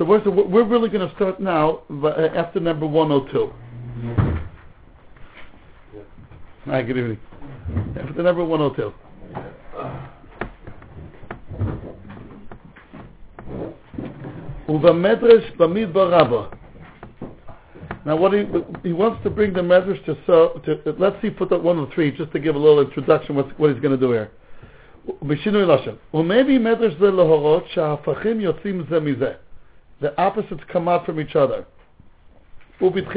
So we're really going to start now after number 102. All right, good evening. After number 102. Uvamedrash bamidbar Rabbah. Now, what he wants to bring the medrash to let's see footnote 103 just to give a little introduction what he's going to do here. The opposites come out from each other. The oneness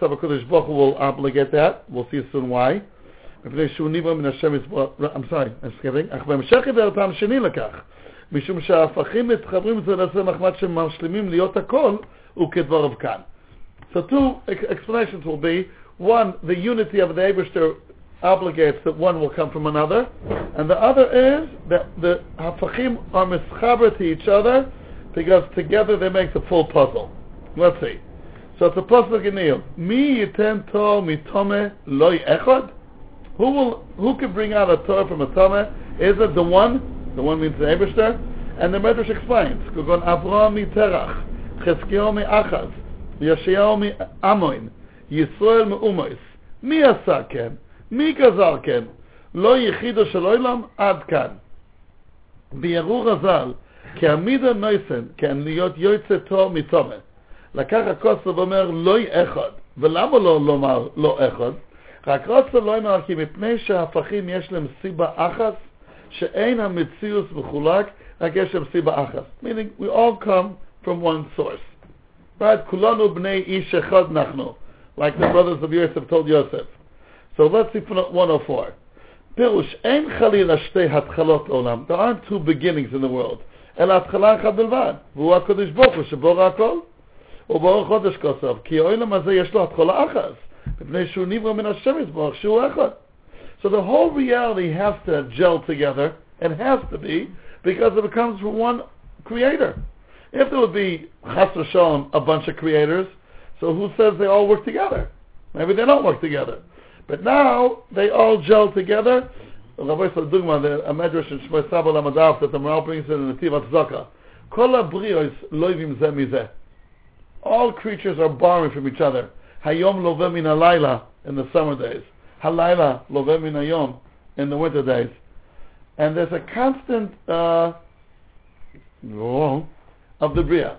of HaKadosh Baruch Hu will obligate that. We'll see soon why. So two explanations will be, one, the unity of the Eibishter obligates that one will come from another, and the other is that the hafachim are mischaber to each other because together they make the full puzzle. Let's see. So it's a puzzle genial. Mi yiten to mitome loy echad? Who can bring out a Torah from a Tomeh? Is it the one? The one means the Eibishter. And the Medrash explains, Kugon Avraham mi Terach, Chizkiyahu mi Achaz, Yeshayahu mi Amoin, Yisrael mi Umois, Mi Asa Ken, Mi Gazal Ken, Lo Yechido Shel Olam Ad Kan. Bi'aru Chazal, Ki Amida Noisen, Ken Liyot Yoytze Torah mi Tomeh. Lakach HaKosov Omer Lo Echad, Velamo Lo Echad? רק רוצה לא יאמר כי מפני שההפכים יש להם סיבה אחת שאין המציאות מחולק רק יש להם סיבה אחת. Meaning we all come from one source. Right? כולנו בני איש אחד אנחנו. Like the brothers of Yosef told Yosef. So let's see from 104. פירוש אין חלילה שתי התחלות עולם. There aren't two beginnings in the world. אלא התחלה אחת בלבד. והוא הקדוש ברוך הוא שבורא הכל. ובורא חודש כוסף. כי העולם הזה יש לו התחלה אחת. So the whole reality has to gel together and has to be because it comes from one creator. If there would be a bunch of creators, so who says they all work together? Maybe they don't work together. But now they all gel together. A medrash in Shmos Saba Lamadaf that the Maharal brings in the Tivat Zaka. All creatures are borrowing from each other. Hayom loveh min halayla in the summer days. Halayla loveh min hayom in the winter days. And there's a constant of the Bria.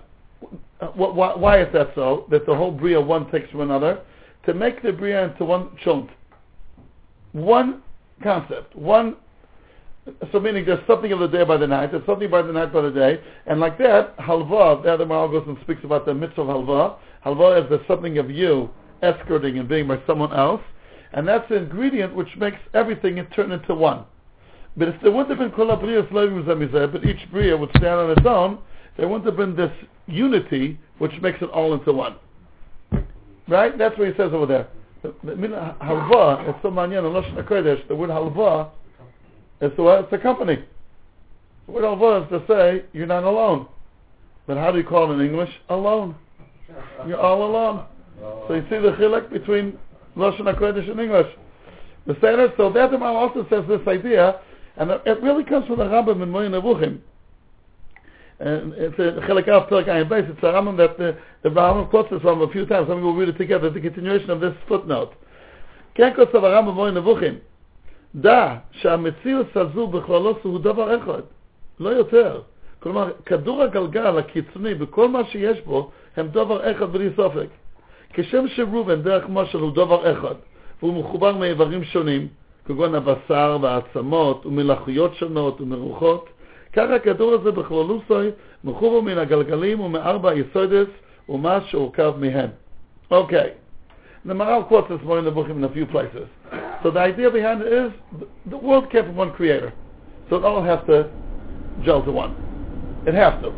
Why is that so? That the whole Bria one takes from another? To make the Bria into one chont. One concept. One. So meaning there's something of the day by the night. There's something by the night by the day. And like that, halva, the other Maharal goes and speaks about the mitzvah of halva. Halva is the something of you escorting and being by someone else. And that's the ingredient which makes everything turn into one. But if there wouldn't have been kol habriyos lo hayu zeh, but each bria would stand on its own, there wouldn't have been this unity which makes it all into one. Right? That's what he says over there. Halva, it's so manyan, Lashon HaKodesh, the word halva is to accompany. The word halva is to say, you're not alone. But how do you call it in English? Alone. You're all alone. So you see the chilek between Lashon HaKodesh and English. The standard, so the Adamah also says this idea, and it really comes from the Rambam in Mo'in Nevuchim. And it's a chilek of Perek Ayin Beis. It's a Rambam that the Rambam quotes this Rambam a few times. I'm going to read it together, the continuation of this footnote. Ken kotzav Rambam Mo'in Nevuchim. Da, she'ametzius hazu b'chlalo hu davar echad. Lo yoter. כלומר, כדור הגלגל הקיצוני בכל מה שיש בו הם דבר אחד בלי ספק. כשם שרובן דרך משל הוא דבר אחד והוא מחובר מאיברים שונים כגון הבשר והעצמות ומלאכויות שונות ומרוחות, כך הכדור הזה בכללותו מחובר מן הגלגלים ומארבע יסודות ומה שהורכב מהם. Okay. The Maharal quotes this morning in the book in a few places. So the idea behind it is the world came from one creator. So it all has to gel to one. It has to.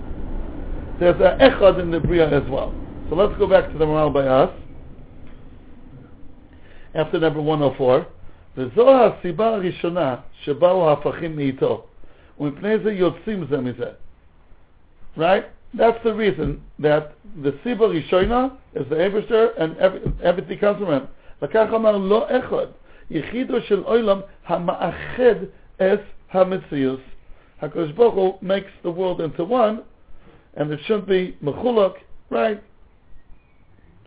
There's an echad in the Bria as well. So let's go back to the Maharal by us. After number 104. וזו הסיבה הראשונה שבאו ההפכים מאיתו. ומפני זה יוצאים זה מזה. Right? That's the reason that the סיבה הראשונה is the Eibishter and everything comes from him. וכך אמר לא echad. Yichido shel olam ha'ma'ached es ha'metzius. HaKadosh Baruch Hu makes the world into one, and it shouldn't be mechulak, right?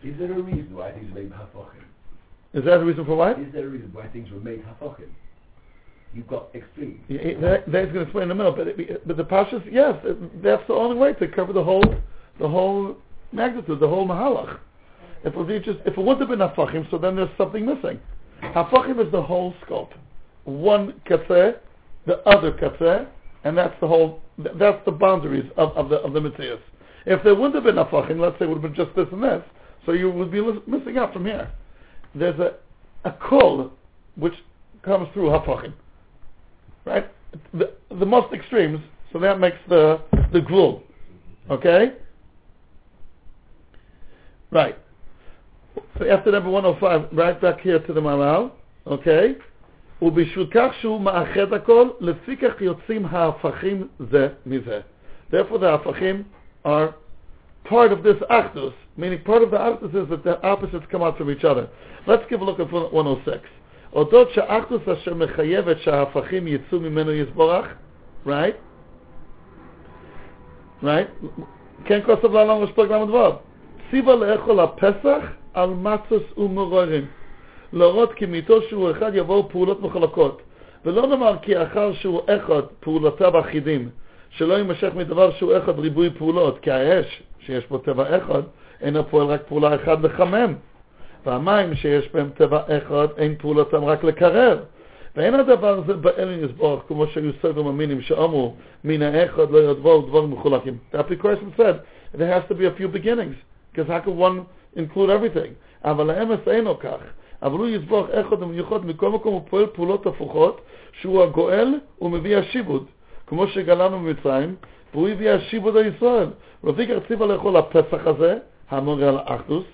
Is there a reason why things were made hafachim? Is that a reason for what? Is there a reason why things were made hafachim? You've got extremes. Yeah, that's going to explain in a minute, but the Pashas, yes, that's the only way to cover the whole magnitude, the whole mahalach. If it wouldn't have been hafachim, so then there's something missing. Hafachim is the whole scope. One katzeh, the other katzeh, and that's the boundaries of the Matthias. If there wouldn't have been hafachim, let's say it would have been just this and this, so you would be missing out from here. There's a kol which comes through hafachim, right? The most extremes, so that makes the glue, okay? Right. So after number 105, right back here to the Maharal, okay? Therefore the hafachim are part of this achdus, meaning part of the achdus is that the opposites come out from each other. Let's give a look at 106. Right? Ken kosav la'along v'shpok lamad vav. Tziva le'echol ha'pesach al matzos u'mororim. L'orot ki mito she'u echad yavor p'ulot mechalakot. V'lo namar ki achar she'u echad p'ulatav achidim. She'lo yimashach midavar she'u echad ribuy p'ulot. Ki ha'esh she'yesh bo teva echad, ena poel rak p'ula echad lechamem. והמים שיש בהם טבע אחד, אין פעולתם רק לקרב. ואין הדבר זה באלין יסבורך, כמו שהיו סדר מאמינים שאומרו, מן האחד לא ידבור דבר מחולקים. The application said, there has to be a few beginnings, because how can one include everything? אבל האמס אינו כך. אבל הוא יסבורך אחד ומיוחד, מכל מקום הוא פועל פעולות הפוכות, שהוא הגואל ומביא השיבוד, כמו שגלנו במצרים, והוא הביא השיבוד הישראל. רביק הרציב על הכל הפסח הזה, המורה על האחדוס,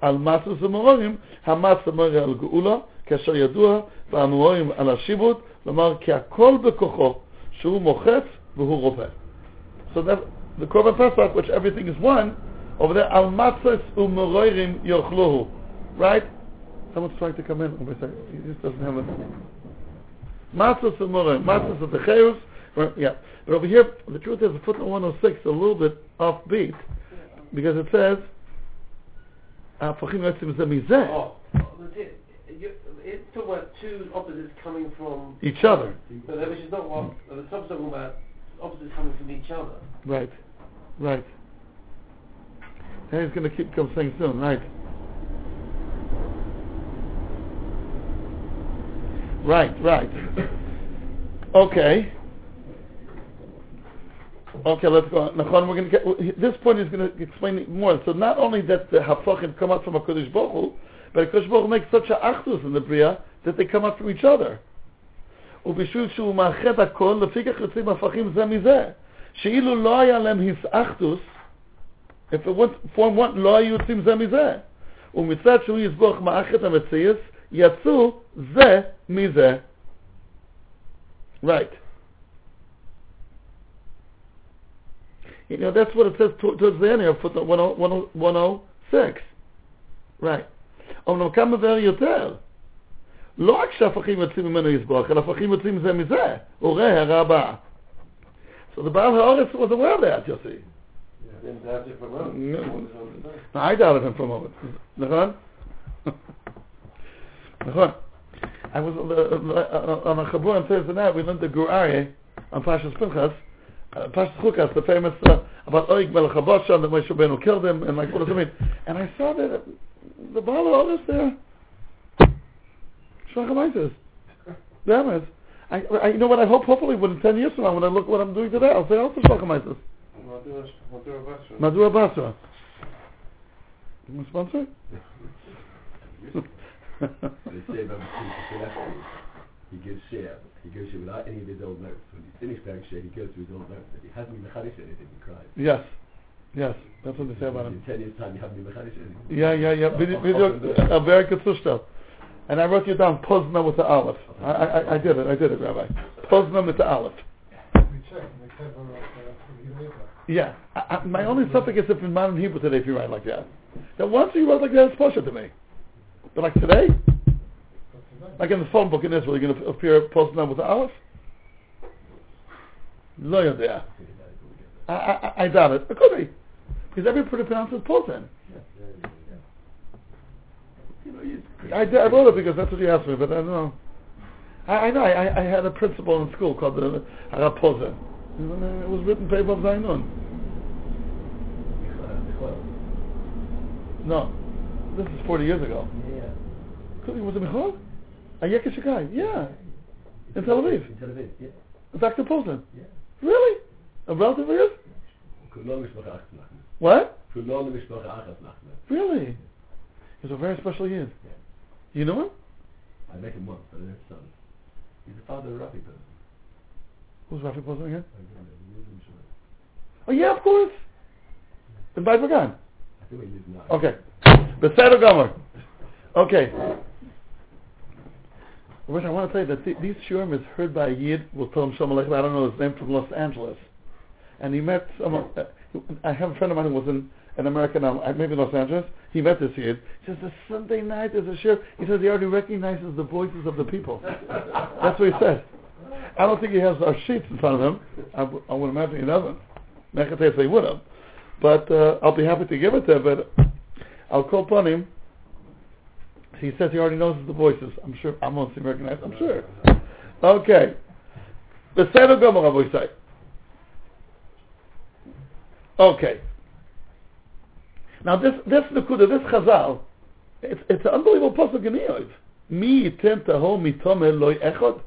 על מסו זמורים, המס אמר על גאולה, כאשר ידוע, והמורים על השיבוד, לומר כי הכל בכוחו, שהוא מוחץ והוא רופא. So that, the Korban Pesach, which everything is one, over there, על מסס ומורים יאכלוהו. Right? Someone's trying to come in. He just doesn't have a... מסס ומורים. Masas of the Chaos. Yeah. But over here, the truth is, the footnote 106 is a little bit offbeat, because it says, it's talking about two opposites coming from each other. So that, which is not what the Tzab's talking about, opposites coming from each other. Right, right. And he's going to keep coming saying soon, right? Right. Okay, let's go on. Nachon, we're going to get, this point is going to explain more. So not only that the hafachim come out from HaKadosh Baruch Hu, but HaKadosh Baruch Hu makes such an achdus in the Bria that they come out from each other. ובשביל שהוא מאחד הכל, לפיכך יוצאים הפכים זה מזה. שאילו לא היה להם his achdus, if it was form one, לא היו יוצאים זה מזה. ומצד שהוא יסבוך מאחד המציאס, יצאו זה מזה. Right. You know, that's what it says towards the end here, footnote 106. Right. אמנם כמה דבר יותר. לא רק שהפכים יוצאים ממנו יסבורך, אלא הפכים יוצאים זה מזה. וראה הרע הבא. So the Baal HaOretz was aware of that, you see. Yeah. Didn't have it for a moment. No, I doubted him for a moment. Nachon? I was on a Chabur on Thursday night, we learned the Gur'ari on Pashas Pinchas, Pashas Chukas, the famous about Oig Melech HaBashan, that Moshe Rabbeinu killed him, and like, what does it mean? And I saw that the Baal HaOretz there, Shlach HaMaitis, damn it. I, you know what, I hope, hopefully, when 10 years from now, when I look what I'm doing today, I'll say also Shlach HaMaitis. Madura Basra. You want to sponsor? He gives share. He goes here without any of his old notes. When he's finished playing share, he goes through his old notes. He hasn't even mechadish anything, he cries. Yes. That's what they say about him. In 10 years' time, you haven't even mechadish anything. Yeah. A very good sushta. And I wrote you down, Pozna with the Aleph. I did it, Rabbi. Pozna with the Aleph. Yeah. My only topic is if in modern Hebrew today, if you write like that. Now, once you wrote like that, it's posher to me. But like today? Like in the phone book in Israel, you're going to appear post number to Aleph? No, you're there. I doubt it. It could be. Because everybody pronounces Posen. I wrote it because that's what you asked me, but I don't know. I know, I had a principal in school called the Arab Posen. It was written by Bob Zainun. No. This is 40 years ago. Yeah. Was it Michal? Ayeka Shikai. Yeah. In Tel Aviv. In Tel Aviv, yeah. Dr. Posen. Yeah. Really? A relative of yours? What? Really? He's a very special yid. Yeah. You know him? I met him once, but I didn't know him. He's the father of Rafi Posen. Who's Rafi Posen again? Oh yeah, of course. In Beit Bagan. I think he lives now. Okay. Beseder Gomer. Okay. Rich, I want to tell you that these shiurim is heard by a yid. We'll tell him someone like, I don't know his name, from Los Angeles. And he met someone, I have a friend of mine who was an American, maybe Los Angeles. He met this kid. He says, the Sunday night is a shiur. He says he already recognizes the voices of the people. That's what he said. I don't think he has our sheets in front of him. I would imagine he doesn't. I can tell you if they would have. But I'll be happy to give it to him, but I'll call upon him. He says he already knows the voices. I'm sure. I won't seem recognized. I'm sure. Okay. The Seder Gomorrah voice site. Okay. Now this Nakuda, this Chazal, it's an unbelievable pasuk in Eov. Mi yitem taho mitomeh loy echod.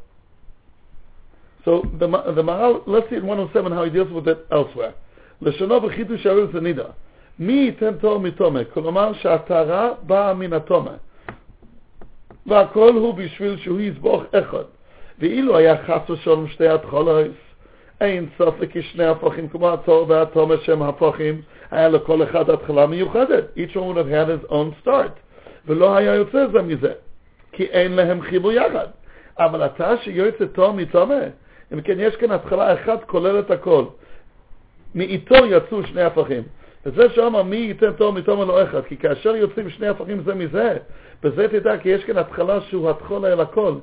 So the Maharal, let's see in 107 how he deals with it elsewhere. L'shano v'chidu sharu zanida. Mi yitem taho mitomeh. Kolomar shatara ba'a min atomeh. והכל הוא בשביל שהוא יסבוך אחד. ואילו היה חס ושלום שתי התחלויס, אין ספק כי שני הפכים כמו הצור והתומש שהם הפכים, היה לכל אחד התחלה מיוחדת. Each one would have had his own start. ולא היה יוצא זה מזה, כי אין להם חיבור יחד. אבל אתה שיוצא תום מתומה, אם כן יש כאן התחלה אחת כוללת הכל. מאיתו יצאו שני הפכים. וזה שאומר מי ייתן תום מתומה לא אחד, כי כאשר יוצאים שני הפכים זה מזה, בזה תדע כי יש כאן התחלה שהוא התחול אל הכל.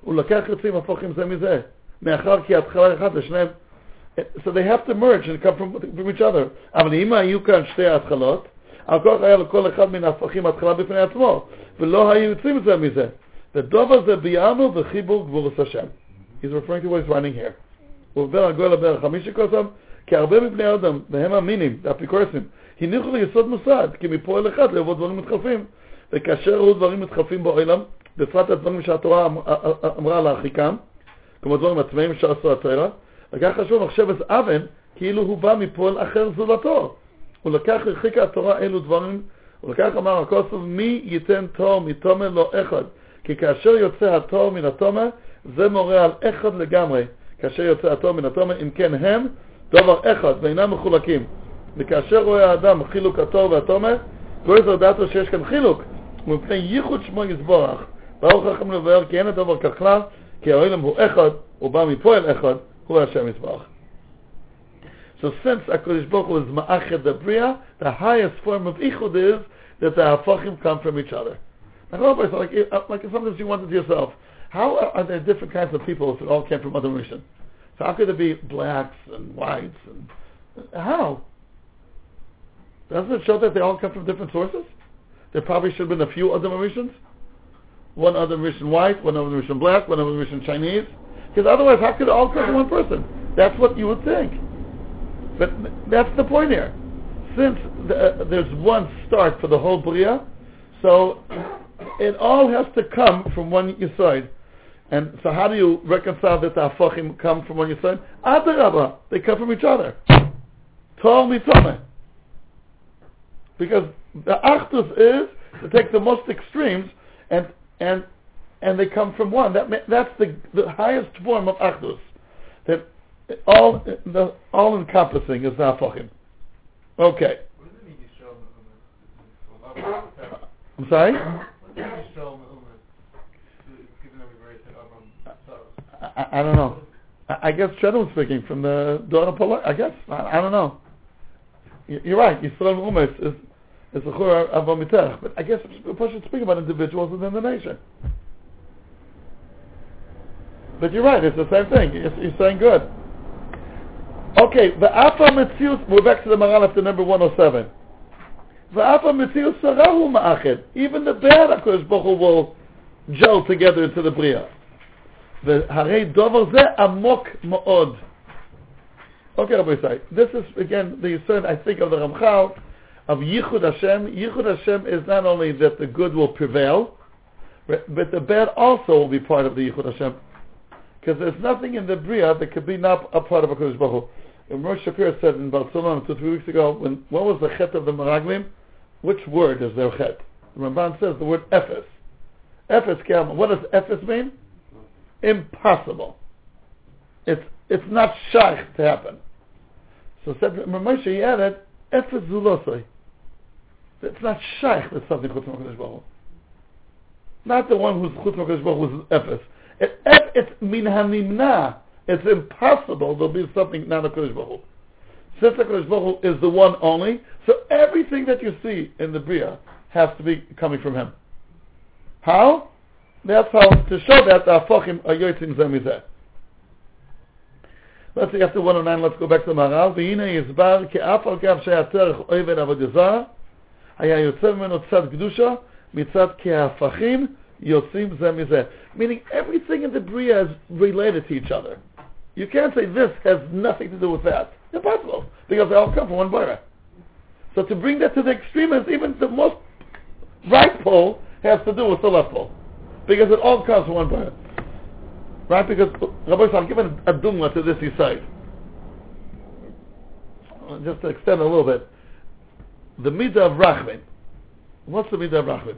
הוא לקח יוצאים הפוכים זה מזה. מאחר כי התחלה אחת לשניהם. So they have to merge and come from each other. אבל אם היו כאן שתי ההתחלות, הכוח היה לכל אחד מן ההפכים התחלה בפני עצמו. ולא היו יוצאים זה מזה. ודוב הזה ביאנו וחיבור גבורס השם. He's referring to what he's running here. הוא עובר על גואל הבר חמישי כוסם, כי הרבה מבני אדם, והם המינים, האפיקורסים, הניחו ליסוד מוסד, כי מפועל אחד לעבוד דברים מתחלפים. וכאשר ראו דברים מתחלפים בעולם, בפרט הדברים שהתורה אמרה להרחיקם, כמו דברים עצמאים שעשו התורה, לקח חשוב מחשב את אבן, כאילו הוא בא מפועל אחר זולתו. הוא לקח הרחיקה התורה אלו דברים, הוא לקח אמר הכוסוב, מי ייתן תור מתומר לא אחד, כי כאשר יוצא התור מן התומר, זה מורה על אחד לגמרי. כאשר יוצא התור מן התומר, אם כן הם, דבר אחד, ואינם מחולקים. וכאשר רואה האדם חילוק התור והתומר, גורזר דעתו שיש כאן חילוק, ומפני ייחוד שמו יזבורך. באו חכם לבאר כי אין הדבר ככלל, כי העולם הוא אחד, הוא בא מפועל אחד, הוא השם יזבורך. So since HaKadosh Baruch Hu is ma'ached the Bria, the highest form of Ichud is that the Hafachim come from each other. Now, like sometimes you wonder to yourself, how are there different kinds of people if it all came from other nation? So how could there be blacks and whites? How? Doesn't it show that they all come from different sources? There probably should have been a few other Mauritians. One other Mauritian white, one other Mauritian black, one other Mauritian Chinese. Because otherwise, how could it all come from one person? That's what you would think. But that's the point here. Since there's one start for the whole Bria, so it all has to come from one Yesod. And so how do you reconcile that the Hafachim come from one Yesod? Adarabah, they come from each other. Tol mitzomeh. Because the achdus is to take the most extremes, and they come from one. That's the highest form of achdus, that all encompassing is the hafachim. Okay. I'm sorry. I don't know. I guess Shadon speaking from the Dora Polar. I guess I don't know. You're right. Yisrael Umes is. But I guess we should speak about individuals within the nation. But you're right, it's the same thing. He's saying good. Okay, the Afa Metzius, we're back to the Maharal after number 107. The Afa Metzius Sarahu Ma'achid. Even the bad HaKadosh Baruch Hu will gel together into the Bria. The Harei Dover Zeh Amok Ma'od. Okay, Rabbi Isai. This is, again, the concern, I think, of the Ramchal, of Yichud Hashem. Yichud Hashem is not only that the good will prevail, but the bad also will be part of the Yichud Hashem. Because there's nothing in the Bria that could be not a part of HaKadosh Baruch Hu. And Rosh Shapir said in Barcelona 2-3 weeks ago, what was the chet of the Meraglim? Which word is their chet? The Ramban says the word Ephes. Ephes, Kalman. What does Ephes mean? Impossible. It's not shaykh to happen. So said Moshe, he added, Ephes Zulosai. It's not shaykh that something Chutz HaKadosh Baruch Hu. Not the one who's Chutz HaKadosh Baruch Hu is Ephes. It's min hanimna. It's impossible there'll be something not HaKadosh Baruch Hu. Since HaKadosh Baruch Hu is the one only, so everything that you see in the Bria has to be coming from him. How? That's how, to show that the Afochim are Yotzim Zemizeh. Let's see, after 109, let's go back to Maharal. V'hina yizbar ke'af al gav she'aterech oyven avodizah haya yotzem meno tzad kedusha mitzad ke'afachim Yosim Zemizeh. Meaning everything in the Bria is related to each other. You can't say this has nothing to do with that. Impossible. Because they all come from one Bria. So to bring that to the extreme is even the most right pole has to do with the left pole. Because it all comes from one Bria. Right? Because Rabbi Yisrael, I'm giving a dumla to this side. Just to extend a little bit. The Midah of Rachmin. What's the Midah of Rachmin?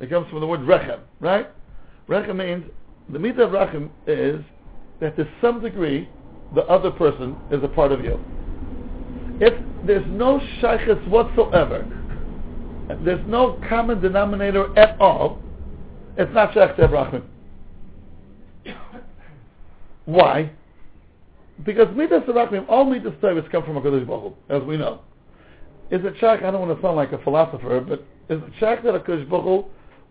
It comes from the word rechem, right? Rechem means, the mitzvah of rechem is that to some degree, the other person is a part of you. If there's no shaykhus whatsoever, there's no common denominator at all, it's not shaykh to have rechem. Why? Because mitzvah of rechem, all mitzvah service come from HaKadosh Baruch Hu, as we know. Is it shaykh, I don't want to sound like a philosopher, but is it shaykh that HaKadosh Baruch Hu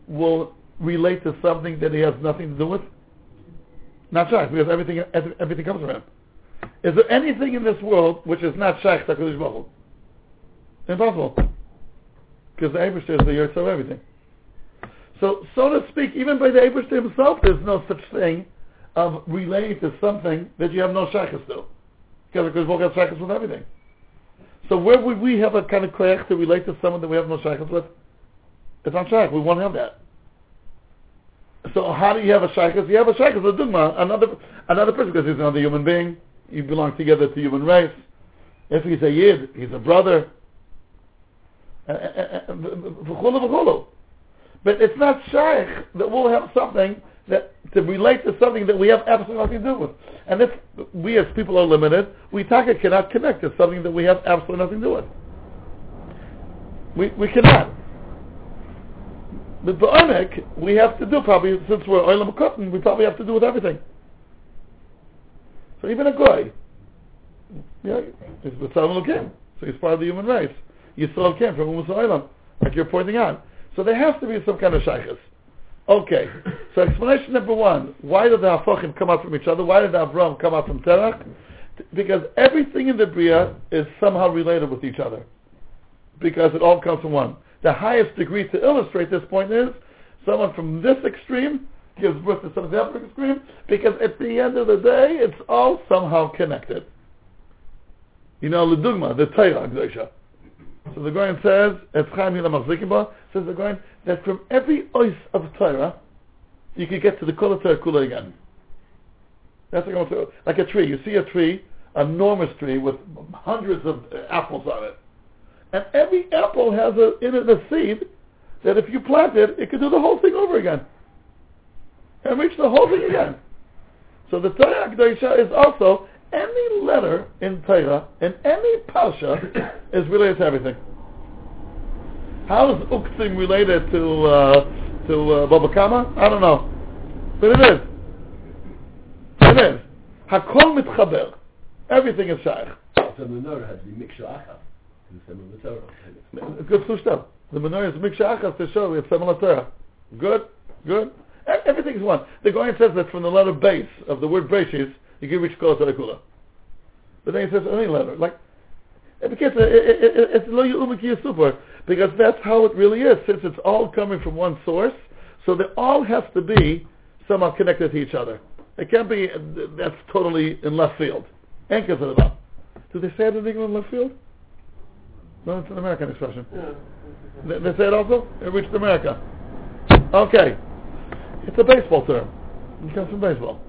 will relate to something that he has nothing to do with? Not shaykh, because everything comes from him. Is there anything in this world which is not shaykh to HaKadosh Baruch Hu? Impossible. Because the Eibushter is the yotze of everything. So to speak, even by the Eibushter himself, there's no such thing of relating to something that you have no shaykhus to. Because HaKadosh Baruch Hu has shaykhus with everything. So where would we have a kind of koyach to relate to someone that we have no shaykhus with? It's not shaykh. We won't have that. So how do you have a shaykhus? You have a shaykhus, a dugma, another person, because he's another human being. You belong together to the human race. If he's a yid, he's a brother. But it's not shaykh that will have something that to relate to something that we have absolutely nothing to do with. And if we as people are limited, we cannot connect to something that we have absolutely nothing to do with. We cannot. But ba'omek, we have to do probably, since we're oilam cotton, we probably have to do with everything. So even a goy, yeah, is b'tzalel came, so he's part of the human race. Yisrael came from Umus oilam, like you're pointing out. So there has to be some kind of shaykhus. Okay, so explanation number one: why did the Hafochim come out from each other? Why did the Avram come out from Terach? Because everything in the Bria is somehow related with each other, because it all comes from one. The highest degree to illustrate this point is someone from this extreme gives birth to someone from the other extreme, because at the end of the day, it's all somehow connected. You know, L'dugma, the Torah, G'dosha. So the Goyen says, that from every ois of Torah, you can get to the Kol HaTorah Kula again. That's like a tree. You see a tree, enormous tree with hundreds of apples on it. And every apple has in it a seed that if you plant it, it could do the whole thing over again. And reach the whole thing again. So the Torah HaKadoshah is also, any letter in Torah, in any parsha, is related to everything. How is Uktzim related to Baba Kama? I don't know. But it is. It is. Hakol mitchaber. Everything is shaykh. So the menorah has to be miksha achas. Good. The menorah is miksha achas to show it's similar Torah. Good. Everything is one. The Goyen says that from the letter base of the word Breshis, you can reach Kol HaKula. But then he says any letter. Like, it's Lo Ye'um Ki Yisupar, because that's how it really is. Since it's all coming from one source, so they all have to be somehow connected to each other. It can't be, that's totally in left field. Anchors are about. Do they say it in England, left field? No, it's an American expression. Yeah. They say it also? It reached America. Okay. It's a baseball term. It comes from baseball.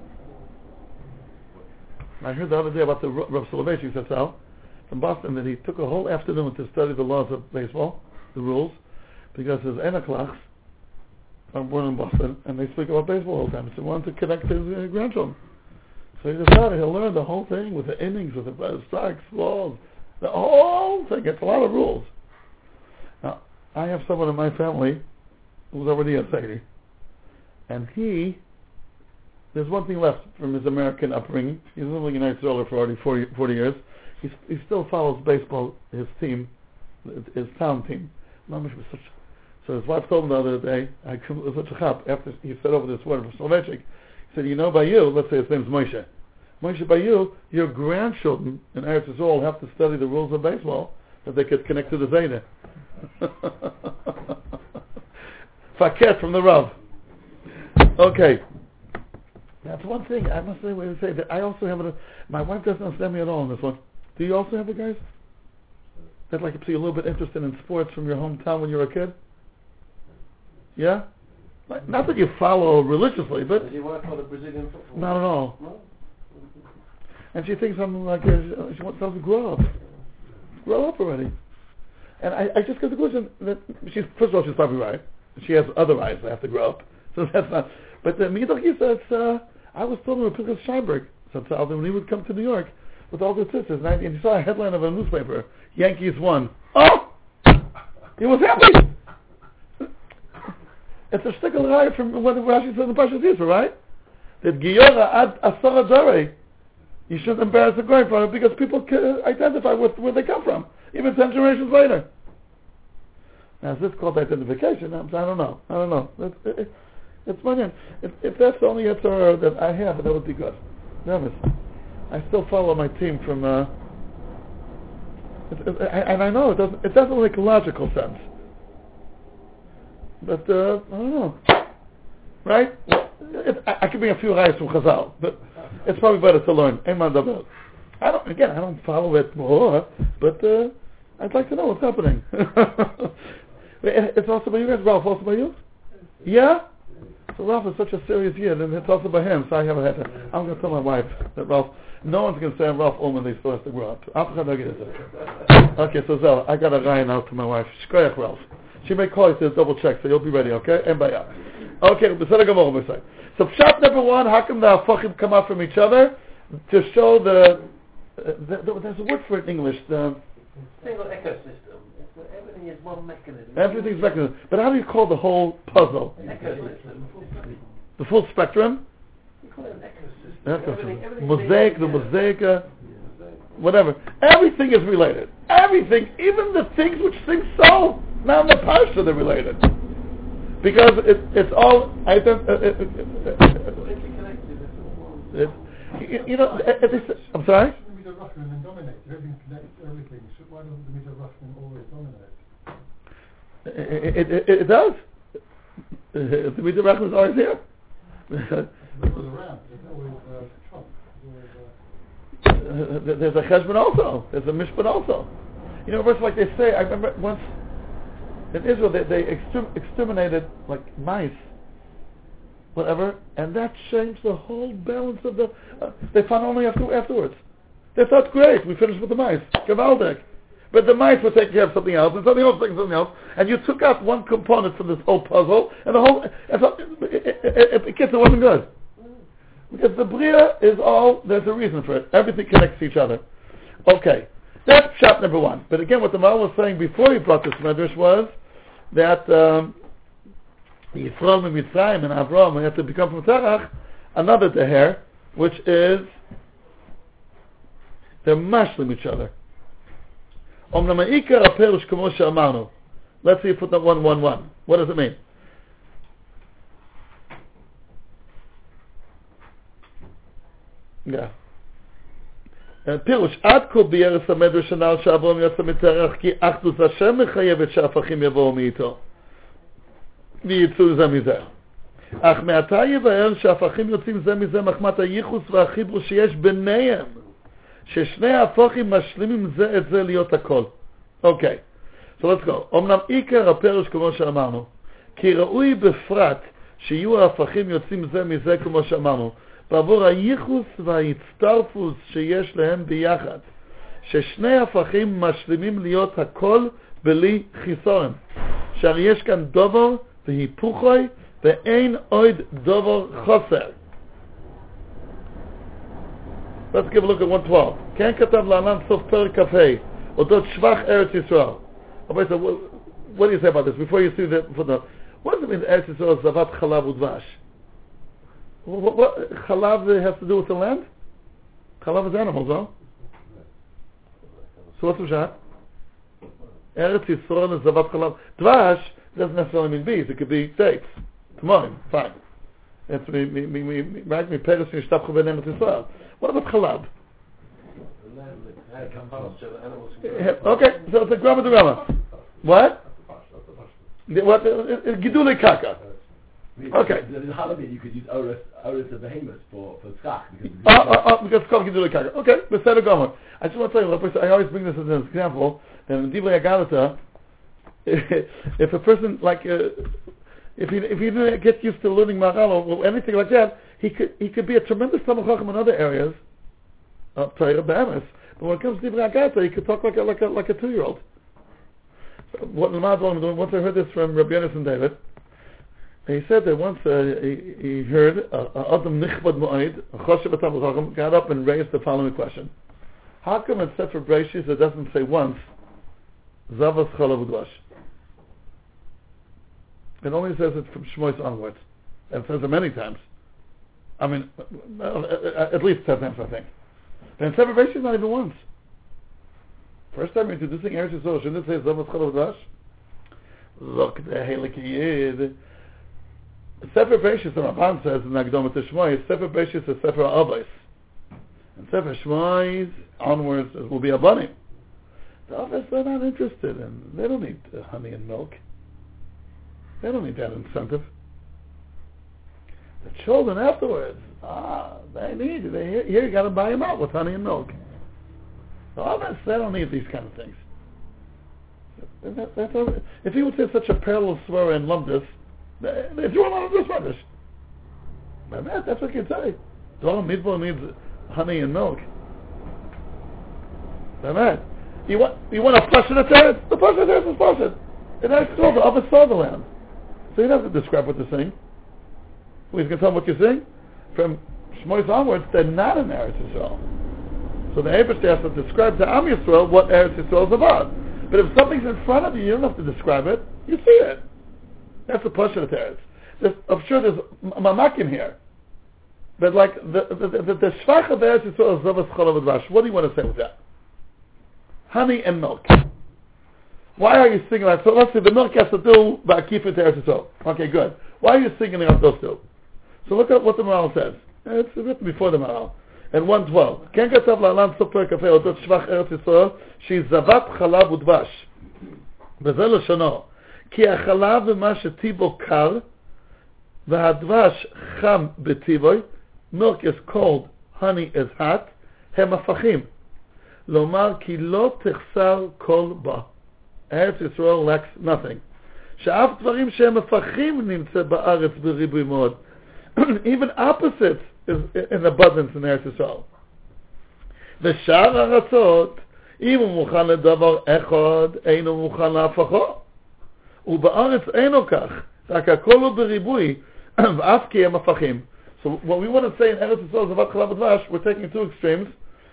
I heard the other day about the Rav Soloveitchik Chazal from Boston, that he took a whole afternoon to study the laws of baseball, the rules, because his Enoklachs are born in Boston, and they speak about baseball all the time. So he wanted to connect his grandchildren. So he decided he'll learn the whole thing with the innings, with the strikes, balls, the whole thing. It's a lot of rules. Now, I have someone in my family who's already a Sadie. And there's one thing left from his American upbringing. He's living in Israel for already 40 years. He still follows baseball, his team, his town team. So his wife told him the other day, after he said over this word from Soloveitchik, he said, by you, let's say his name's Moshe. Moshe, by you, your grandchildren in Eretz Yisrael have to study the rules of baseball that they could connect to the Zayda. Faket from the Rav. Okay. That's one thing I must say, that I also have my wife doesn't understand me at all on this one. Do you also have it, guys? That like to be a little bit interested in sports from your hometown when you were a kid? Yeah? Not that you follow religiously, but... Does your wife follow Brazilian football? Not at all. No? And she thinks I'm like, she wants to grow up. Grow up already. And I just got the conclusion that first of all, she's probably right. She has other rights that have to grow up. So that's not... But the Midachis, I was told him Rav Scheinberg sometimes when he would come to New York with all the sisters, and he saw a headline of a newspaper, Yankees won. Oh! He was happy! It's a shtickle raya from what Rashi says in Parshas Yisro, right? That Giyora ad Asara Dore, you shouldn't embarrass the grandfather because people can identify with where they come from, even 10 generations later. Now, is this called identification? I don't know. It's my name. If that's the only answer that I have, that would be good. Nervous. I still follow my team from... and I know it doesn't make logical sense. But, I don't know. Right? I could bring a few rayas from Chazal, but it's probably better to learn. I don't follow it more, but I'd like to know what's happening. It's also by you guys, Ralph, also by you? Yeah? So Ralph is such a serious year, and it's also by him, so I haven't had to. I'm going to tell my wife that Ralph, no one's going to say I'm Ralph Ullman, they still have to grow up. Okay, so Zell, I got a raya now to my wife. Shkoyach, Ralph. She may call you to double check, so you'll be ready, okay? And by up. Okay, so pshat number one, how come the hafachim come out from each other? To show the there's a word for it in English. The single ecosystem. Everything is one mechanism. Everything's mechanism. But how do you call the whole puzzle? An ecosystem. The full spectrum? You call it an ecosystem. Everything mosaic, the mosaica, whatever. Everything is related. Everything, even the things which think so. Now in the parsha they're related, because it's all. I don't. I'm sorry. Shouldn't be the Russian and dominate. Everything connects everything. Why doesn't the Middle Russian always dominate? It does. The Middle Russian is always here. It was around. It's always Trump. There's a cheshbon also. There's a mishpan also. Verse like they say. I remember once. In Israel, they exterminated, like, mice, whatever, and that changed the whole balance of the... they found only afterwards. They thought, great, we finished with the mice. Gewaldig. But the mice were taking care of something else, and something else taking something else, and you took out one component from this whole puzzle, and the whole... And so, it wasn't good. Because the Bria is all... There's a reason for it. Everything connects to each other. Okay. That's shot number one. But again, what the Maharal was saying before he brought this medrash was that Yisrael and Mitzrayim and Avraham had to become from Terach another Deher, which is they're mashlim each other. Let's see footnote 111. What does it mean? Yeah. And Pirush, Ad Kol B'Yeres HaMedrash Anal Shavrom Yasam Eterach Ki Achdus Hashem Mechayevet Shafachim Yavou Meito V'Yitzur Zamizah. אך מעתה יבהר שההפכים יוצאים זה מזה מחמת הייחוס והחיבור שיש ביניהם, ששני ההפכים משלימים זה את זה להיות הכל. אוקיי, so let's go. אמנם עיקר הפרש כמו שאמרנו, כי ראוי בפרט שיהיו ההפכים יוצאים זה מזה כמו שאמרנו, בעבור הייחוס וההצטרפות שיש להם ביחד, ששני ההפכים משלימים להיות הכל בלי חיסורם. שהרי יש כאן דובר והיפוכוי, ואין עוד דובר חוסר. Let's give a look at 112. כן כתב לענן סוף פרק כ"ה, אודות שבח ארץ ישראל. What do you say about this? Before you see the footnote, what does it mean ארץ ישראל זבת חלב ודבש? What חלב has to do with the land? חלב is animals, huh? So what's the shot? ארץ ישראל is זבת חלב. דבש doesn't necessarily mean bees, it could be dates. Tomorrow, fine. That's me Paris and Stabcho Ben Emet Yisrael. What about Chalab? Okay, so it's a grammar to grammar. What? What? Gidule Kaka. Okay. In Halloween you could use Oris of Behemoth for Tzach. Because it's called Gidule Kaka. Okay, let's say the grammar. I just want to tell you, I always bring this as an example, and Divrei Haggadah, if a person like... If he didn't get used to learning Maharal or anything like that, he could be a tremendous Talmid Chacham in other areas of Torah B'emes. But when it comes to Divrei Haggadah, he could talk like a 2-year-old. Once I heard this from Rabbi Yonatan David, he said that once he heard Adam Nichbad Mo'ed, a Choshev Talmid Chacham, got up and raised the following question: how come in Sefer Breishis it doesn't say once Zavas Chalav Udvash? It only says it from Shmois onwards. And says it many times. I mean, at least 10 times, I think. And separation not even once. First time introducing Eretz Yisrael, shouldn't it say Zavas Chalav Udvash? Look, the Helikiyid. Sefer Breishis, the Ramban says in Akdomat Shmois, Sefer Breishis is Sefer Avos. And Sefer Shmois onwards will be Abanim. The Avos are not interested in, they don't need honey and milk. They don't need that incentive. The children afterwards, they need it. Here you got to buy them out with honey and milk. So obviously they don't need these kind of things. If he would say such a parallel swear and lump this, they drew a lot of this rubbish. But that's what you can say. Dvarim Midbar needs honey and milk. Amen. You want a portion of terrorists? The portion of terrorists is portion. And that's called the other side of the land. So you don't have to describe what they're saying. We can tell them what you're saying. From Shmois onwards, they're not in Eretz Yisrael. So the Ebershter has to describe to Am Yisrael what Eretz Yisrael is about. But if something's in front of you, you don't have to describe it. You see it. That's the portion of Eretz. I'm sure there's mamakim here. But like, the shvach of Eretz Yisrael is Zavas Chalav Udvash. What do you want to say with that? Honey and milk. Why are you singling out? So let's say the milk has to do by Kifrit Eretz Yisrael. Okay, good. Why are you singling out those two? So look at what the Maharal says. It's written before the Maharal. And 112. Ken katav la'alam sofer kafeh odot shvach Eretz Yisrael she'i zavat chalav udvash. V'zeh l'shono. Ki ha'chalav v'ma she'tibo kar v'hadvash cham b'tivoy. Milk is cold, honey is hot. Hem hafachim. Lomar ki lo techsar kol ba. Eretz Yisrael lacks nothing. Even opposites is in abundance in Eretz Yisrael. V'shar ha'aratzot, im hu mukhan ledavar echad, einu mukhan lehafacho. Uba'aretz einu kach, rak hakol hu beribui, v'af ki hem hafachim. So what we want to say in Eretz Yisrael is about Chalav Udvash, we're taking two extremes,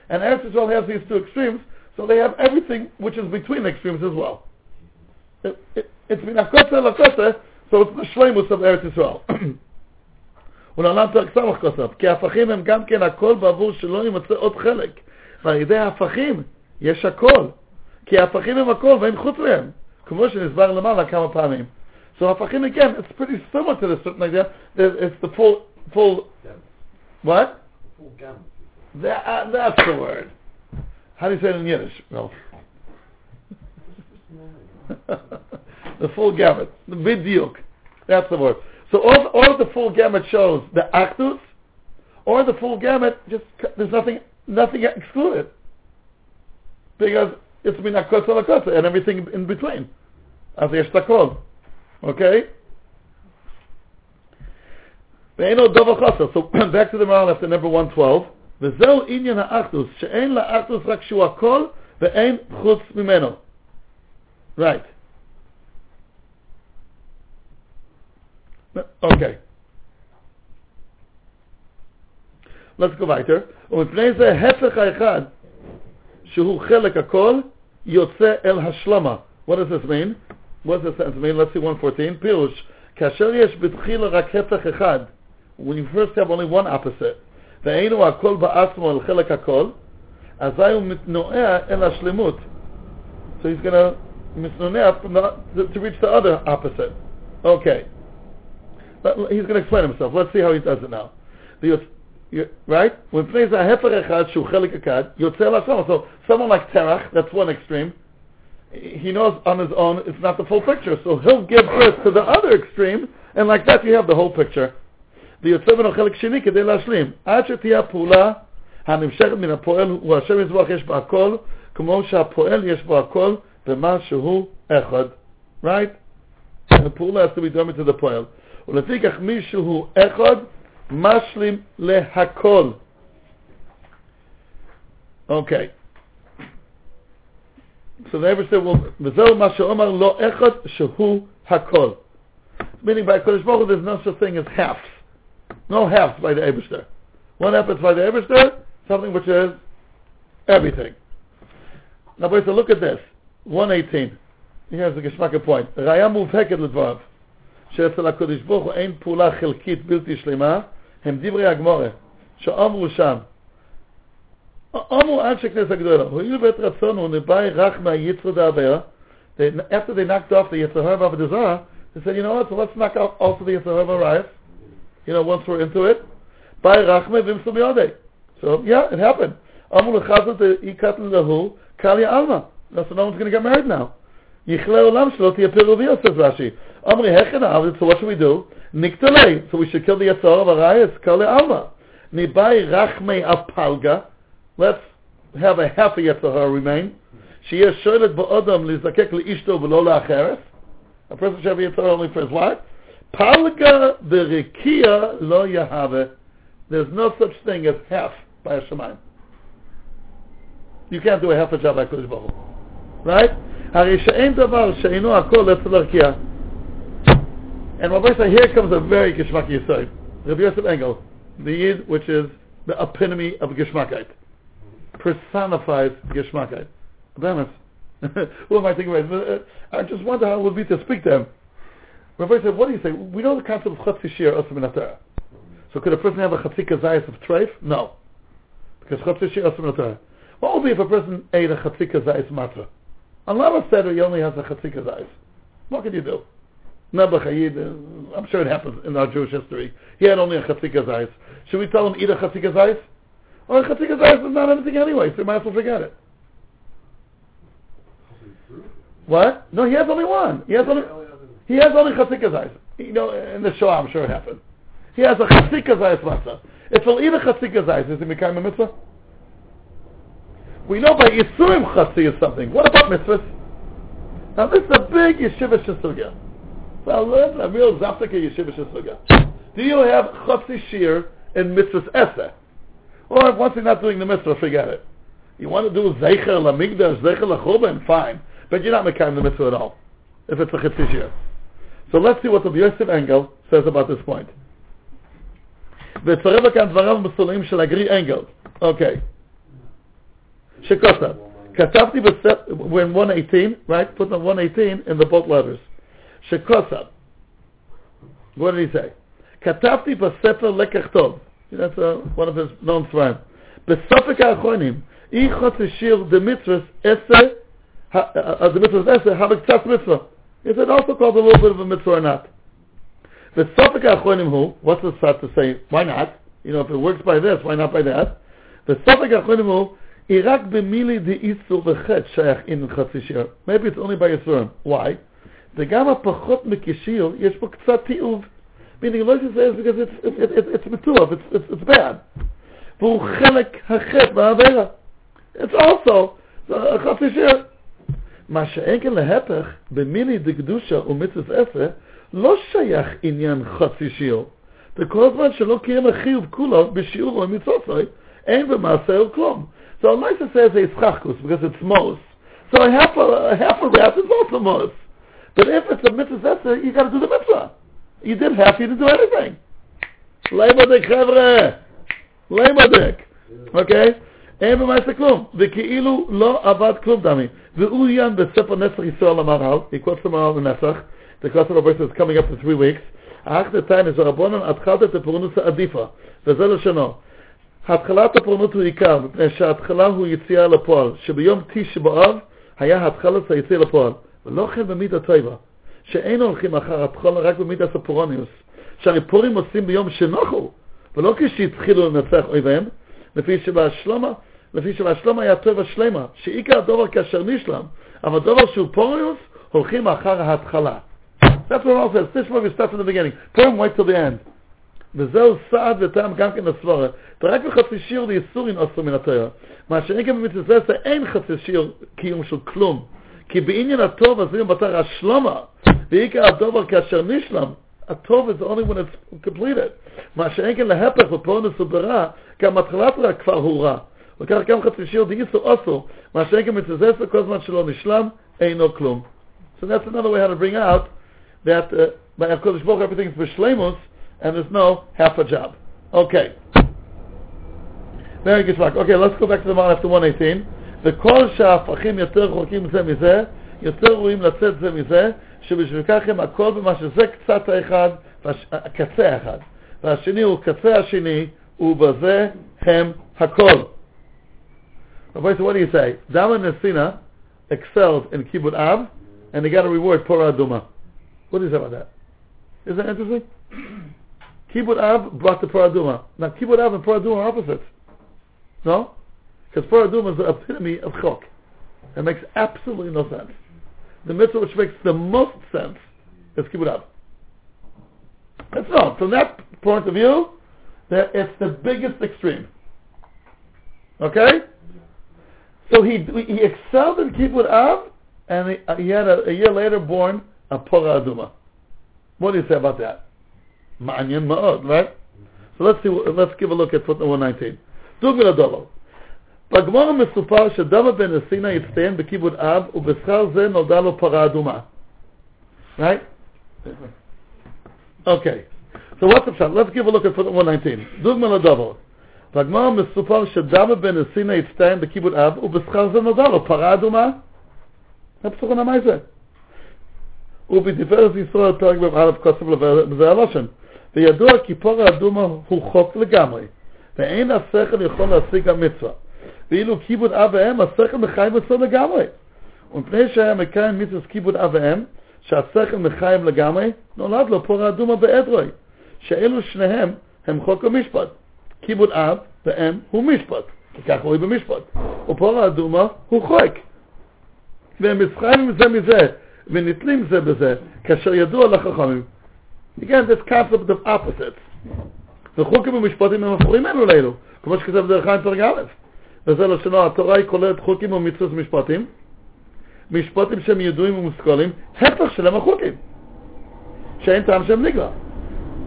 and Eretz Yisrael has these two extremes, so they have everything which is between the extremes as well. It's minachkotze lachkotze, so it's the shleimus of Eretz Yisrael. ולעולם תרקסם לחקוסף, כי ההפכים הם גם כן הכל בעבור שלא יימצא עוד חלק. ועל ידי ההפכים יש הכל, כי ההפכים הם הכל ואין חוץ להם, כמו שנסבר למעלה כמה פעמים. So ההפכים, again, it's pretty similar to this certain idea. It's the full what? The full gamut. That's the word. How do you say it in Yiddish? No. The full gamut. The vidyuk. That's the word. So all the full gamut shows the actus, or the full gamut, just there's nothing excluded. Because it's been akotza lakotza and everything in between. As yesh takol. Okay? So back to the Maharal after number 112. V'zeu inyan ha'achdus, she'ein la'achdus rak shu hakol ve'ein chutz mimeno. Right. Okay. Let's go weiter. U'mipnei zeh hefech ha'echad shehu chelek hakol yotze el hashlama. What does this mean? What does this sentence mean? Let's see 114. Pirush, kasher yesh b'tchila rak hefech echad. When you first have only one opposite. דהיינו הכל בעצמו על חלק הכל, אזי הוא מתנועע אל השלמות. So he's gonna מתנועע to reach the other opposite. Okay. He's gonna explain himself. Let's see how he does it now. Right? ומפני זה ההפר אחד שהוא חלק אחד, יוצא לעצמו. So someone like Terach, that's one extreme. He knows on his own it's not the full picture. So he'll give birth to the other extreme, and like that you have the whole picture. ויוצא בנו חלק שני כדי להשלים עד שתהיה הפעולה הנמשכת מן הפועל הוא השם יזבח יש בה הכל כמו שהפועל יש בו הכל במה שהוא אחד. Right? הפעולה has to be done to the פועל ולפי כך מישהו אחד משלים להכל. Okay. So the Hebrew said, וזהו מה שאומר לא אחד שהוא הכל. Meaning by Kodesh Baruch Hu there's no such thing as half. No halves by the Eibishter. One half is by the Eibishter, something which is everything. Now, boys, so look at this. 118. Here's the Geshmaka point. Raya muvheket l'dvarav. She'etzel HaKodesh Baruch Hu ein pula chilkit bilti shlema, hem divrei hagmoreh. She'amru sham. Amru ad sheknes hagdolah. Ho'il bet ratzonu nebai rach ma'yitzro da'avera. After they knocked off the Yetzer Hara v'Avodah Zarah, they said, you know what, so let's knock out also the Yetzer Hara v'Arayos. You know, once we're into it, by Rachme v'imsum yodeh. So yeah, it happened. Amul chazot ikat lehu kalya alma. So no one's going to get married now. Yichle olam shelo tiyapiru v'yosef Rashi. Amri hechena. So what should we do? Niktalei. So we should kill the Yetzer Hara v'Arayos kalya alma. Nibai Rachme apalga. Let's have a half a Yetzer Hara remain. Sheyesh shoylet ba'odam lizakek leishto v'lo la'acheres. A person should have a Yetzer Hara only for his wife. Palga berikia lo yahave. There's no such thing as half by Hashemayim. You can't do a half a job by Kodesh Baruch Hu. Right? Hari she'en davar she'einu hakol etzel erkiya. And my boys, here comes a very Geshmaki Yisrael. Rav Yosef Engel, the Yid, which is the epitome of Geshmakite, personifies Geshmakite. Damn it. Who am I thinking about? I just wonder how it would be to speak to him. Rabbi said, what do you say? We know the concept of Chatzi She'er Osem Minatara. So could a person have a Chatzi Kazayas of Treif? No. Because Chatzi She'er Osem Minatara. What would be if a person ate a Chatzi Kazayas Matra? On Lava Seder, he only has a Chatzi Kazayas. What could you do? I'm sure it happens in our Jewish history. He had only a Chatzi Kazayas. Should we tell him, eat a Chatzi Kazayas? Or a Chatzi Kazayas is not anything anyway, so you might as well forget it. What? No, he has only one. He has only Chatzikah Zayis. You know, in the Shoah, I'm sure it happened. He has a Chatzikah Zayis matzah. If he'll eat a Chatzikah Zayis, is he Mekayim a mitzvah? We know by Yisurim Chatzi is something. What about mitzvahs? Now this is a big Yeshiva Shesugya. Well, that's a real Zaptika Yeshiva Shesugya. Do you have Chatzi Shear and Mitzvahs Eseh? Or once you're not doing the mitzvah, forget it. You want to do Zeicher LaMigdash, Zeicher LaChurban, fine. But you're not Mekayim the mitzvah at all. If it's a Chatzi Shear. So let's see what Rabbi Yosef Engel says about this point. וצרב כאן דבריו מסולאים של הגרי אנגל. Okay. שכותב. כתבתי we're in 118, right? Put on 118 in the both letters. שכותב. What did he say? כתבתי בספר לקח טוב. That's one of his known shrines. בספק האחרונים, אי חוצי שיר דמיטרס אסה, דמיטרס אסה, הבקצת מצווה. Is it also called a little bit of a mitzvah or not? The Sopik HaAchronim Hu, what's the start to say? Why not? You know, if it works by this, why not by that? Safek HaChinimu Irak b'mili de'isur v'chet shayach in chatzishir. Maybe it's only by Yisurim. Why? The gamma pachot mekishir yesh po k'tzat ti'uv. Meaning Elisha says because it's metuav, it's bad. V'u chelek hachet ma'avera. It's also chatzishir. Ma she'enken lehepech b'mili de'gdusha u'mitzis eseh lo shayach inyan chatzishir. The korban shelo kirim achiyuv kulav b'shiur u'mitzotzai ein v'ma'aseh u'klom. So Elisha says it's chachkus because it's mos. So a half a rat is also mos. But if it's a mitzvah eser, you got to do the mitzvah. You did half, you didn't do anything. Leibadik chavre, leibadik. Okay. Ein v'ma'aseh klum v'keilu lo avad klum dami v'uyan b'sefer nesach yisrael Maharal. He quotes the Maharal nesach. The class of verses is coming up in 3 weeks. Ach the time is Rabbanon atchalat ha'purunut ha'adifa v'zeh l'shano. התחלת הפורנות הוא עיקר, מפני שההתחלה הוא יציאה לפועל, שביום תשעה באב היה התחלת היציאה לפועל, ולא כן במידת הטבע, שאין הולכים אחר התחלה רק במידת הפורניוס, שהפורים עושים ביום שנוחו, ולא כשהתחילו לנצח אויביהם, לפי שבהשלמה היה טבע שלמה, שעיקר הדובר כאשר נשלם, אבל דובר שהוא פורניוס, הולכים אחר ההתחלה. That's what I'll say, this is where we start from the beginning, Purim right to the end. וזהו סעד וטעם גם כן לסברה. ורק בחצי שיר ליסורים עשו מן התארה. מה שאין גם במצווה זה אין חצי שיר קיום של כלום. כי בעניין הטוב הזה מבטר השלמה. ועיקר הדובר כאשר נשלם. הטוב is only when it's completed. מה שאין כן להפך ופורנס וברע. גם התחלת רק כבר הוא רע. וכך גם חצי שיר דייסו עשו. מה שאין גם במצווה זה כל זמן שלא נשלם אינו כלום. So that's another way how to bring out that by HaKadosh Baruch Hu everything is b'shleimus. And there's no half a job. Okay. Very good. Okay, let's go back to the Maharal after 118. וכל שההפכים יותר רחוקים זה מזה, יותר רואים לצאת זה מזה, שבשביל כך הם הכל במה שזה קצת האחד, הקצה האחד. והשני הוא קצה השני, ובזה הם הכל. So what do you say? Daman and Sina excelled in Kibbut Av, and they got a reward, Pora Aduma. What do you say about that? Isn't that interesting? Kibbut Av brought the Pora Aduma. Now Kibbut Av and Pora Aduma are opposites. No? Because Pora Aduma is the epitome of Chok. It makes absolutely no sense. The mitzvah which makes the most sense is Kibbut Av. That's wrong. From that point of view, that it's the biggest extreme. Okay? So he excelled in Kibbut Av, and he had a year later born a Pora Aduma. What do you say about that? Ma'anyan ma'od, right? So let's give a look at footnote 119. Dugel adolo. B'gmor mesupar she'Dava ben Sina yitztein b'kibud av u'b'schar ze nolda lo para aduma. Right? Okay. So what's the shot? Let's give a look at footnote 119. Dugel adolo. B'gmor mesupar she'Dava ben Sina yitztein b'kibud av u'b'schar ze nolda lo para aduma. Hapsuchon ha'maizeh. ובתפארת ישראל תרג במעל הקוסם לזה הלושן. וידוע כי פור האדומה הוא חוק לגמרי, ואין השכל יכול להשיג המצווה. ואילו כיבוד אב ואם, השכל מחיים אצלו לגמרי. ומפני שהיה מקיים מצווה כיבוד אב ואם, שהשכל מחיים לגמרי, נולד לו פור האדומה בעדרוי, שאלו שניהם הם חוק המשפט. כיבוד אב ואם הוא משפט, וכך רואים במשפט. ופור האדומה הוא חוק. והם מצחיים זה מזה, ונתלים זה בזה, כאשר ידוע לחכמים. Again, this concept of opposites. וחוקים ומשפטים הם הפוכים אלו לאלו, כמו שכתב דרך חיים פרק א'. וזה לשונו, התורה היא כוללת חוקים ומצוות משפטים, משפטים שהם ידועים ומושכלים, הפך שלהם החוקים, שאין טעם שהם נגרע.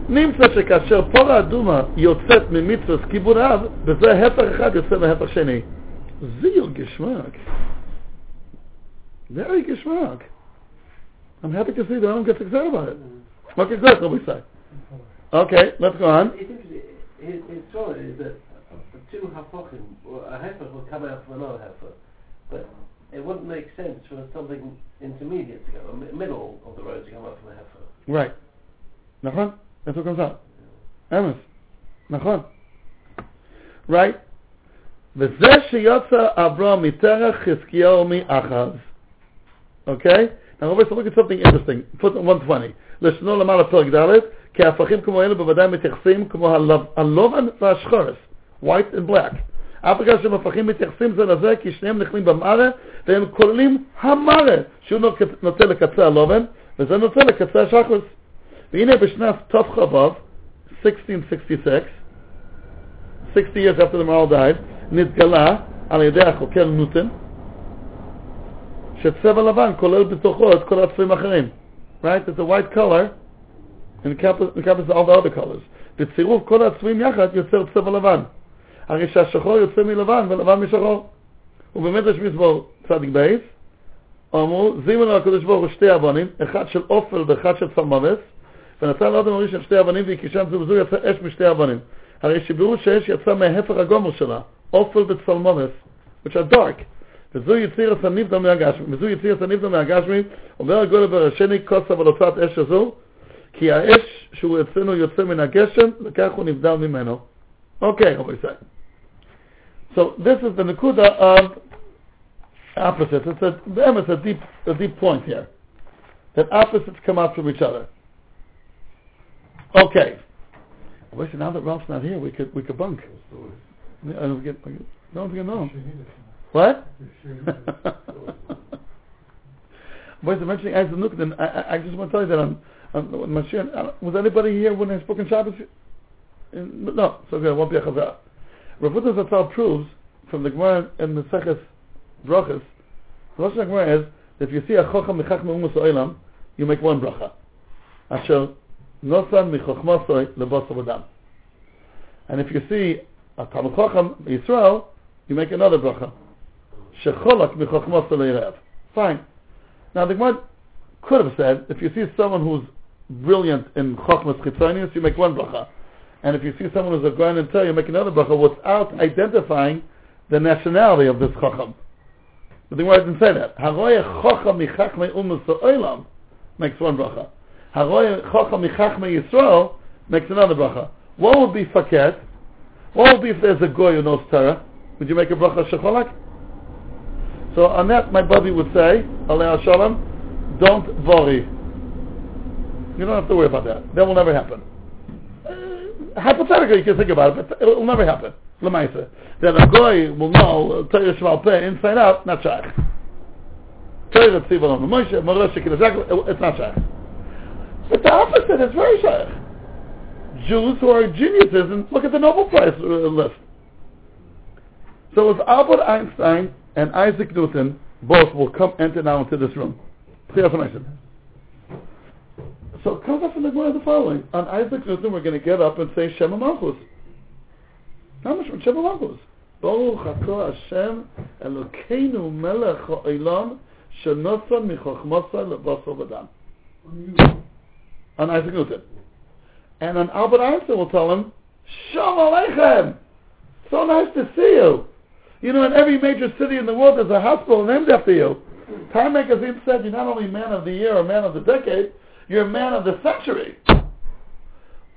נמצא שכאשר פור האדומה יוצאת ממצוות כיבוד אב, בזה הפך אחד יוצא מהפך שני. זהו גשמק. זהו גשמק. I'm happy to see that I don't get excited about it. Okay, good. Nobody say. Okay, let's go on. His story is that two hafochim, a heifer will come out from another heifer, but it wouldn't make sense for something intermediate to go, middle of the road to come out from a heifer. Right. Nachon? That's what comes out. Amos. Nachon. Right? V'zeh sheyotza Avraham miterach Chizkiyahu mi'achaz. Okay? Now, let's look at something interesting. Footnote 120. לשנו למעלה פרק ד' כי ההפכים כמו אלו בוודאי מתייחסים כמו הלבן והשחורס. White and black. אף אחד שמפחים מתייחסים זה לזה, כי שניהם נחלים במערה, והם כוללים המערה, שהוא נוטה לקצה הלובן, וזה נוטה לקצה השחוס. והנה בשנת תוף חבב, 1666, 60 years after the Maharal died, נתגלה על ידי החוקר נוטן, שצבע לבן כולל בתוכו את כל הצבעים האחרים. Right? It's a white color, and encompasses all the other colors. בצירוף כל הצבעים יחד יוצר צבע לבן. הרי שהשחור יוצא מלבן ולבן משחור. ובאמת יש מצבור צדיק בייס, אמרו, זימן על הקדוש ברוך הוא שתי אבנים, אחד של אופל ואחד של צלמבס, ונתן לאדם הראשון של שתי אבנים, והקישן זו יצא אש משתי אבנים. הרי שבירו שהאש יצא מההפך הגומר שלה, אופל וצלמבס, which are dark. וזו יציר הסניבדו מהגשמי, אומר הגולה בראשני כוסה ולוצאת אש הזו, כי האש שהוא אצלנו יוצא מן הגשם, וכך הוא נבדל ממנו. אוקיי, רבי ישראל. So this is the Nakuda of opposites. It's a deep point here. That opposites come out from each other. Okay. I wish now that Ralph's not here, we could bunk. I don't know. What? Boys, I'm mentioning Isaac Newton. I just want to tell you that on Mashiach, was anybody here when I spoke in Shabbos? No, so okay, it won't be a Chazal. Rav Huda Zatzal proves from the Gemara and the Seches Brachas, the Lashon Gemara is that if you see a Chocham Michach Meumus Olam, you make one bracha. Asher Nosan Michochmasoi Lebos Abadam. And if you see a Talmud Chocham Yisrael, you make another bracha. Shecholak Michochmasoi Leirev. Fine. Now the Gemara could have said, if you see someone who's brilliant in Chochmas Chitzonius, you make one bracha. And if you see someone who's a grand and tell you, make another bracha without identifying the nationality of this chacham. But the Gemara didn't say that. Haroyeh chacham michachmei umus ha'olam makes one bracha. Haroyeh chacham michachmei Yisrael makes another bracha. What would be faket? What would be if there's a goy who knows Torah? Would you make a bracha shecholak? So on that, my buddy would say, Alei Shalom, don't worry. You don't have to worry about that. That will never happen. Hypothetically, you can think about it, but it will never happen. L'maisa. That a goy will know Torah Shval Peh inside out, not shaykh. Torah Tziv Olam Moshe, Morosh Shekhinazak, it's not shaykh. But the opposite is very shaykh. Jews who are geniuses, and look at the Nobel Prize list. So if Albert Einstein and Isaac Newton both will come enter now into this room. Clear information. So it comes up in the Gemara the following. On Isaac Newton we're going to get up and say Shem HaMalchus. How much from Shem HaMalchus? Baruch Ato Hashem Elokeinu Melech HaOlam Shenosan Michochmasa Lebasar V'Dam. On Isaac Newton. And on Albert Einstein we'll tell him Shalom Aleichem! So nice to see you! You know, in every major city in the world there's a hospital named after you. Time magazine said you're not only man of the year or man of the decade, you're a man of the century.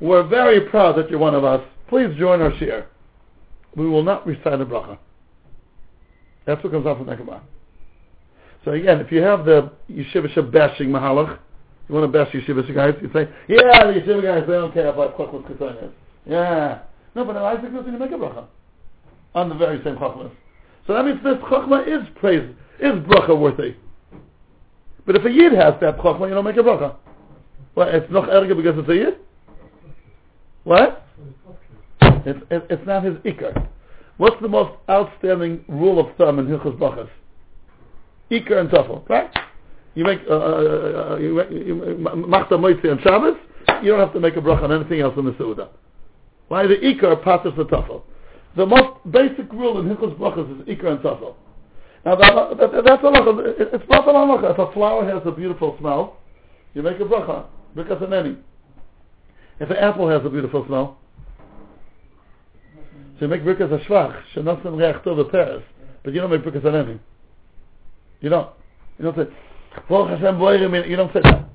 We're very proud that you're one of us. Please join our shir. We will not recite a bracha. That's what comes out from the Gemara. So again, if you have the yeshiva bashing mahalach, you want to bash yeshiva guys, you say, yeah, the yeshiva guys, they don't care about chokhmah k'tonias. Yeah. No, but I think you make a bracha on the very same chokhmah. So that means this chokhmah is praise, is bracha worthy. But if a yid has that chokhmah, you don't make a bracha. Well, it's not erger because it's a yid? What? It's not his ikar. What's the most outstanding rule of thumb in Hilchos Brachos? Ikar and tafel, right? You make machta moitzi on Shabbos, you don't have to make a bracha on anything else in the Seudah. Why? The ikar passes the tafel. The most basic rule in Hilchos Brachos is ikar and tafel. Now that's halacha. It's not an halacha. If a flower has a beautiful smell, you make a bracha. Because of any. If an apple has a beautiful smell, so you make brikas hashvach, shenosan reach tov v'peres, but you don't make brikas hanemi. You don't say, Baruch Hashem boirim, you don't say that.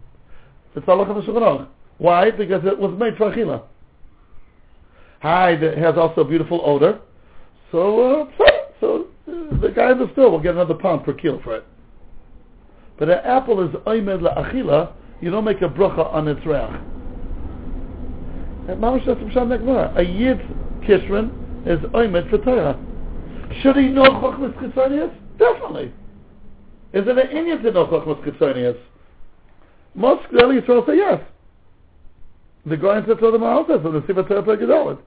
It's halacha of the Shulchan Aruch. Why? Because it was made for achila. Hide has also a beautiful odor, so the guy in the store will get another pound per kilo for it. But an apple is oimed la'achila, you don't make a bracha on its reach. A yid's kishrin is oimed for Torah. Should he know Chochmas Kitzonius? Definitely. Is it an Indian to know Chochmas Kitzonius? Most early Yisrael say yes. The Goyim said so, the Maharal says so, the Sifat Torah Gedolit.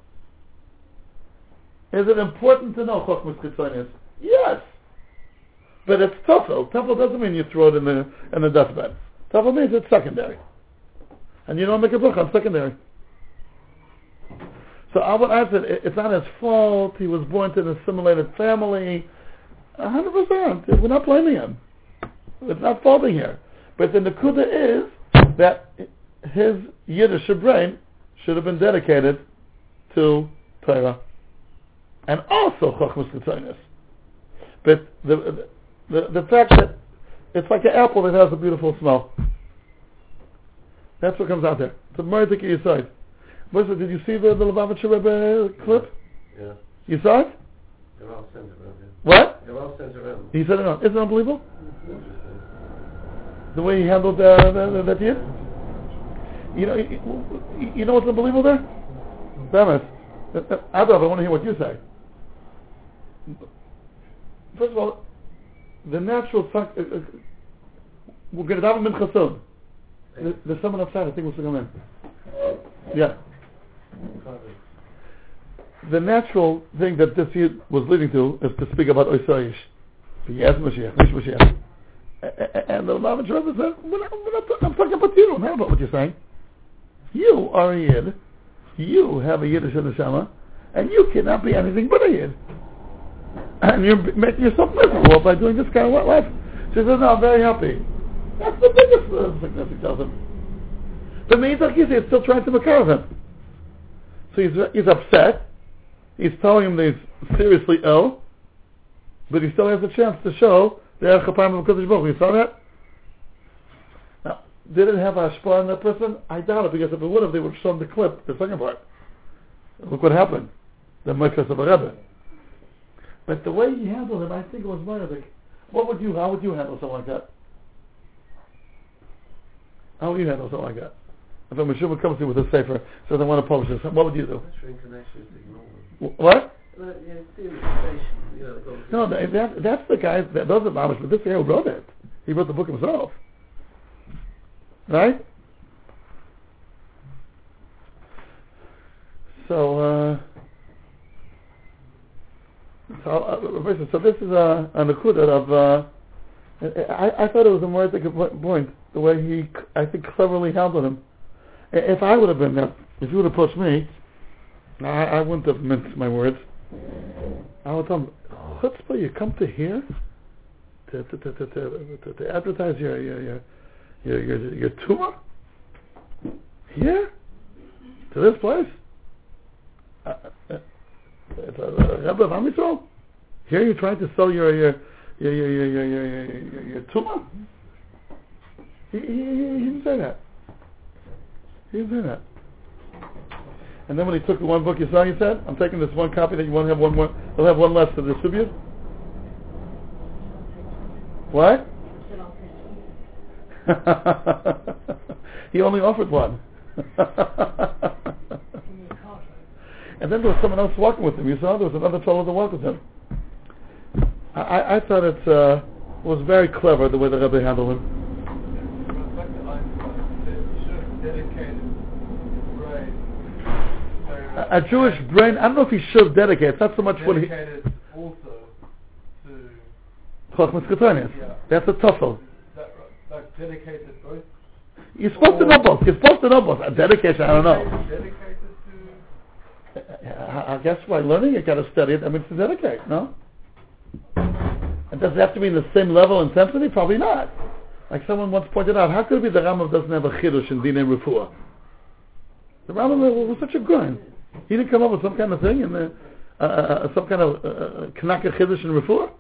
Is it important to know Chochmas Kitzonius? Yes. But it's Tafel. Tafel doesn't mean you throw it in the dustbin. Tafel means it's secondary. And you don't make a book on secondary. So Albert Einstein, it's not his fault. He was born to an assimilated family. 100%. We're not blaming him. It's not faulting here. But the Nakuda is that his Yiddish brain should have been dedicated to Torah. And also Chochmas Kitzonius. But the fact that it's like an apple that has a beautiful smell. That's what comes out there. It's a Mordecai Yisod. Listen, did you see the Lubavitcher Rebbe clip? Yeah. You saw it? The Rav sends around. What? The Rav sends around. He said it on. Isn't it unbelievable? It's interesting. The way he handled that yid? You know what's unbelievable there? Thomas. Adolf, I want to hear what you say. First of all, the natural fact... We're going to have a mincha soon. There's someone outside, I think we'll come in. Yeah. The natural thing that this yid was leading to is to speak about Oisaish. Yes, Mashiach, Mashiach. And the Lubavitcher Rebbe said, I'm talking about you, not about what you're saying. You are a yid. You have a Yiddish neshama, and you cannot be anything but a yid. And you're making yourself miserable by doing this kind of life. She says, no, I'm very happy. That's the biggest sickness, he tells him. But Meitach is still trying to recover him. So he's upset. He's telling him that he's seriously ill. But he still has a chance to show the Erech HaPayim of Kodesh Baruch Hu. You saw that? Now, did it have a hashpah on that person? I doubt it, because if it would have, they would have shown the clip, the second part. Look what happened. The Mekras of a Rebbe. But the way he handled him, I think it was Meitach. How would you handle something like that? How would you handle something like that? If a Meshuvah comes to you with a sefer, says I want to publish this, what would you do? What? No, that's the guy that does it, but this guy who wrote it. He wrote the book himself. Right? So this is a nakuda of... I thought it was a more good point, the way he, I think, cleverly handled him. If I would have been there, if you would have pushed me, I wouldn't have minced my words. I would tell him, chutzpah, you come to here to advertise your tumor? Here? To this place? Rebbe of Am Yisrael? Here you're trying to sell your tumor? He didn't say that. He didn't say that. And then when he took the one book you saw, he said, I'm taking this one copy that you won't have one more, I'll have one less to distribute. What? He only offered one. And then there was someone else walking with him. You saw there was another fellow that walked with him. I thought it was very clever the way the Rebbe handled him. A Jewish brain, I don't know if he should dedicate, it's not so much what he... Dedicated also to... Chochmas Kitzonius. Yeah. That's a tussle. Is that right? Like dedicated both? You're supposed to know both. A dedication, I don't know. Dedicated to... I guess by learning you got to study it, I mean, to dedicate, no? And does it have to be in the same level of intensity? Probably not. Like someone once pointed out, how could it be the Rambam doesn't have a Chidush in Dinei Refuah? The Rambam was such a grind. He didn't come up with some kind of thing, and some kind of Kanaka Chiddush and Refuah.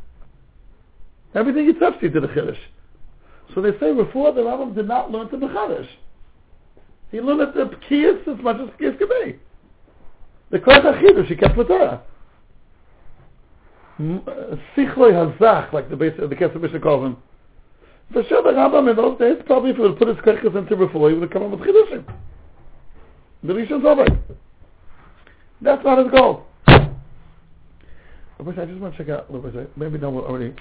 Everything he touched, he did a Chiddush. So they say Refuah, the Rambam did not learn to be Chiddush. He learned at the Pekiyas as much as Pekiyas could be. The Koyach HaChiddush, he kept with Torah. Sichloi Hazach, like the Kesef Mishnah calls him. For sure, the Rambam in those days, probably if he would put his Koyachas into Refuah, he would have come up with Chiddushim. The Rishon's over. That's not his goal. I just want to check out Lubavitcher. Maybe no one already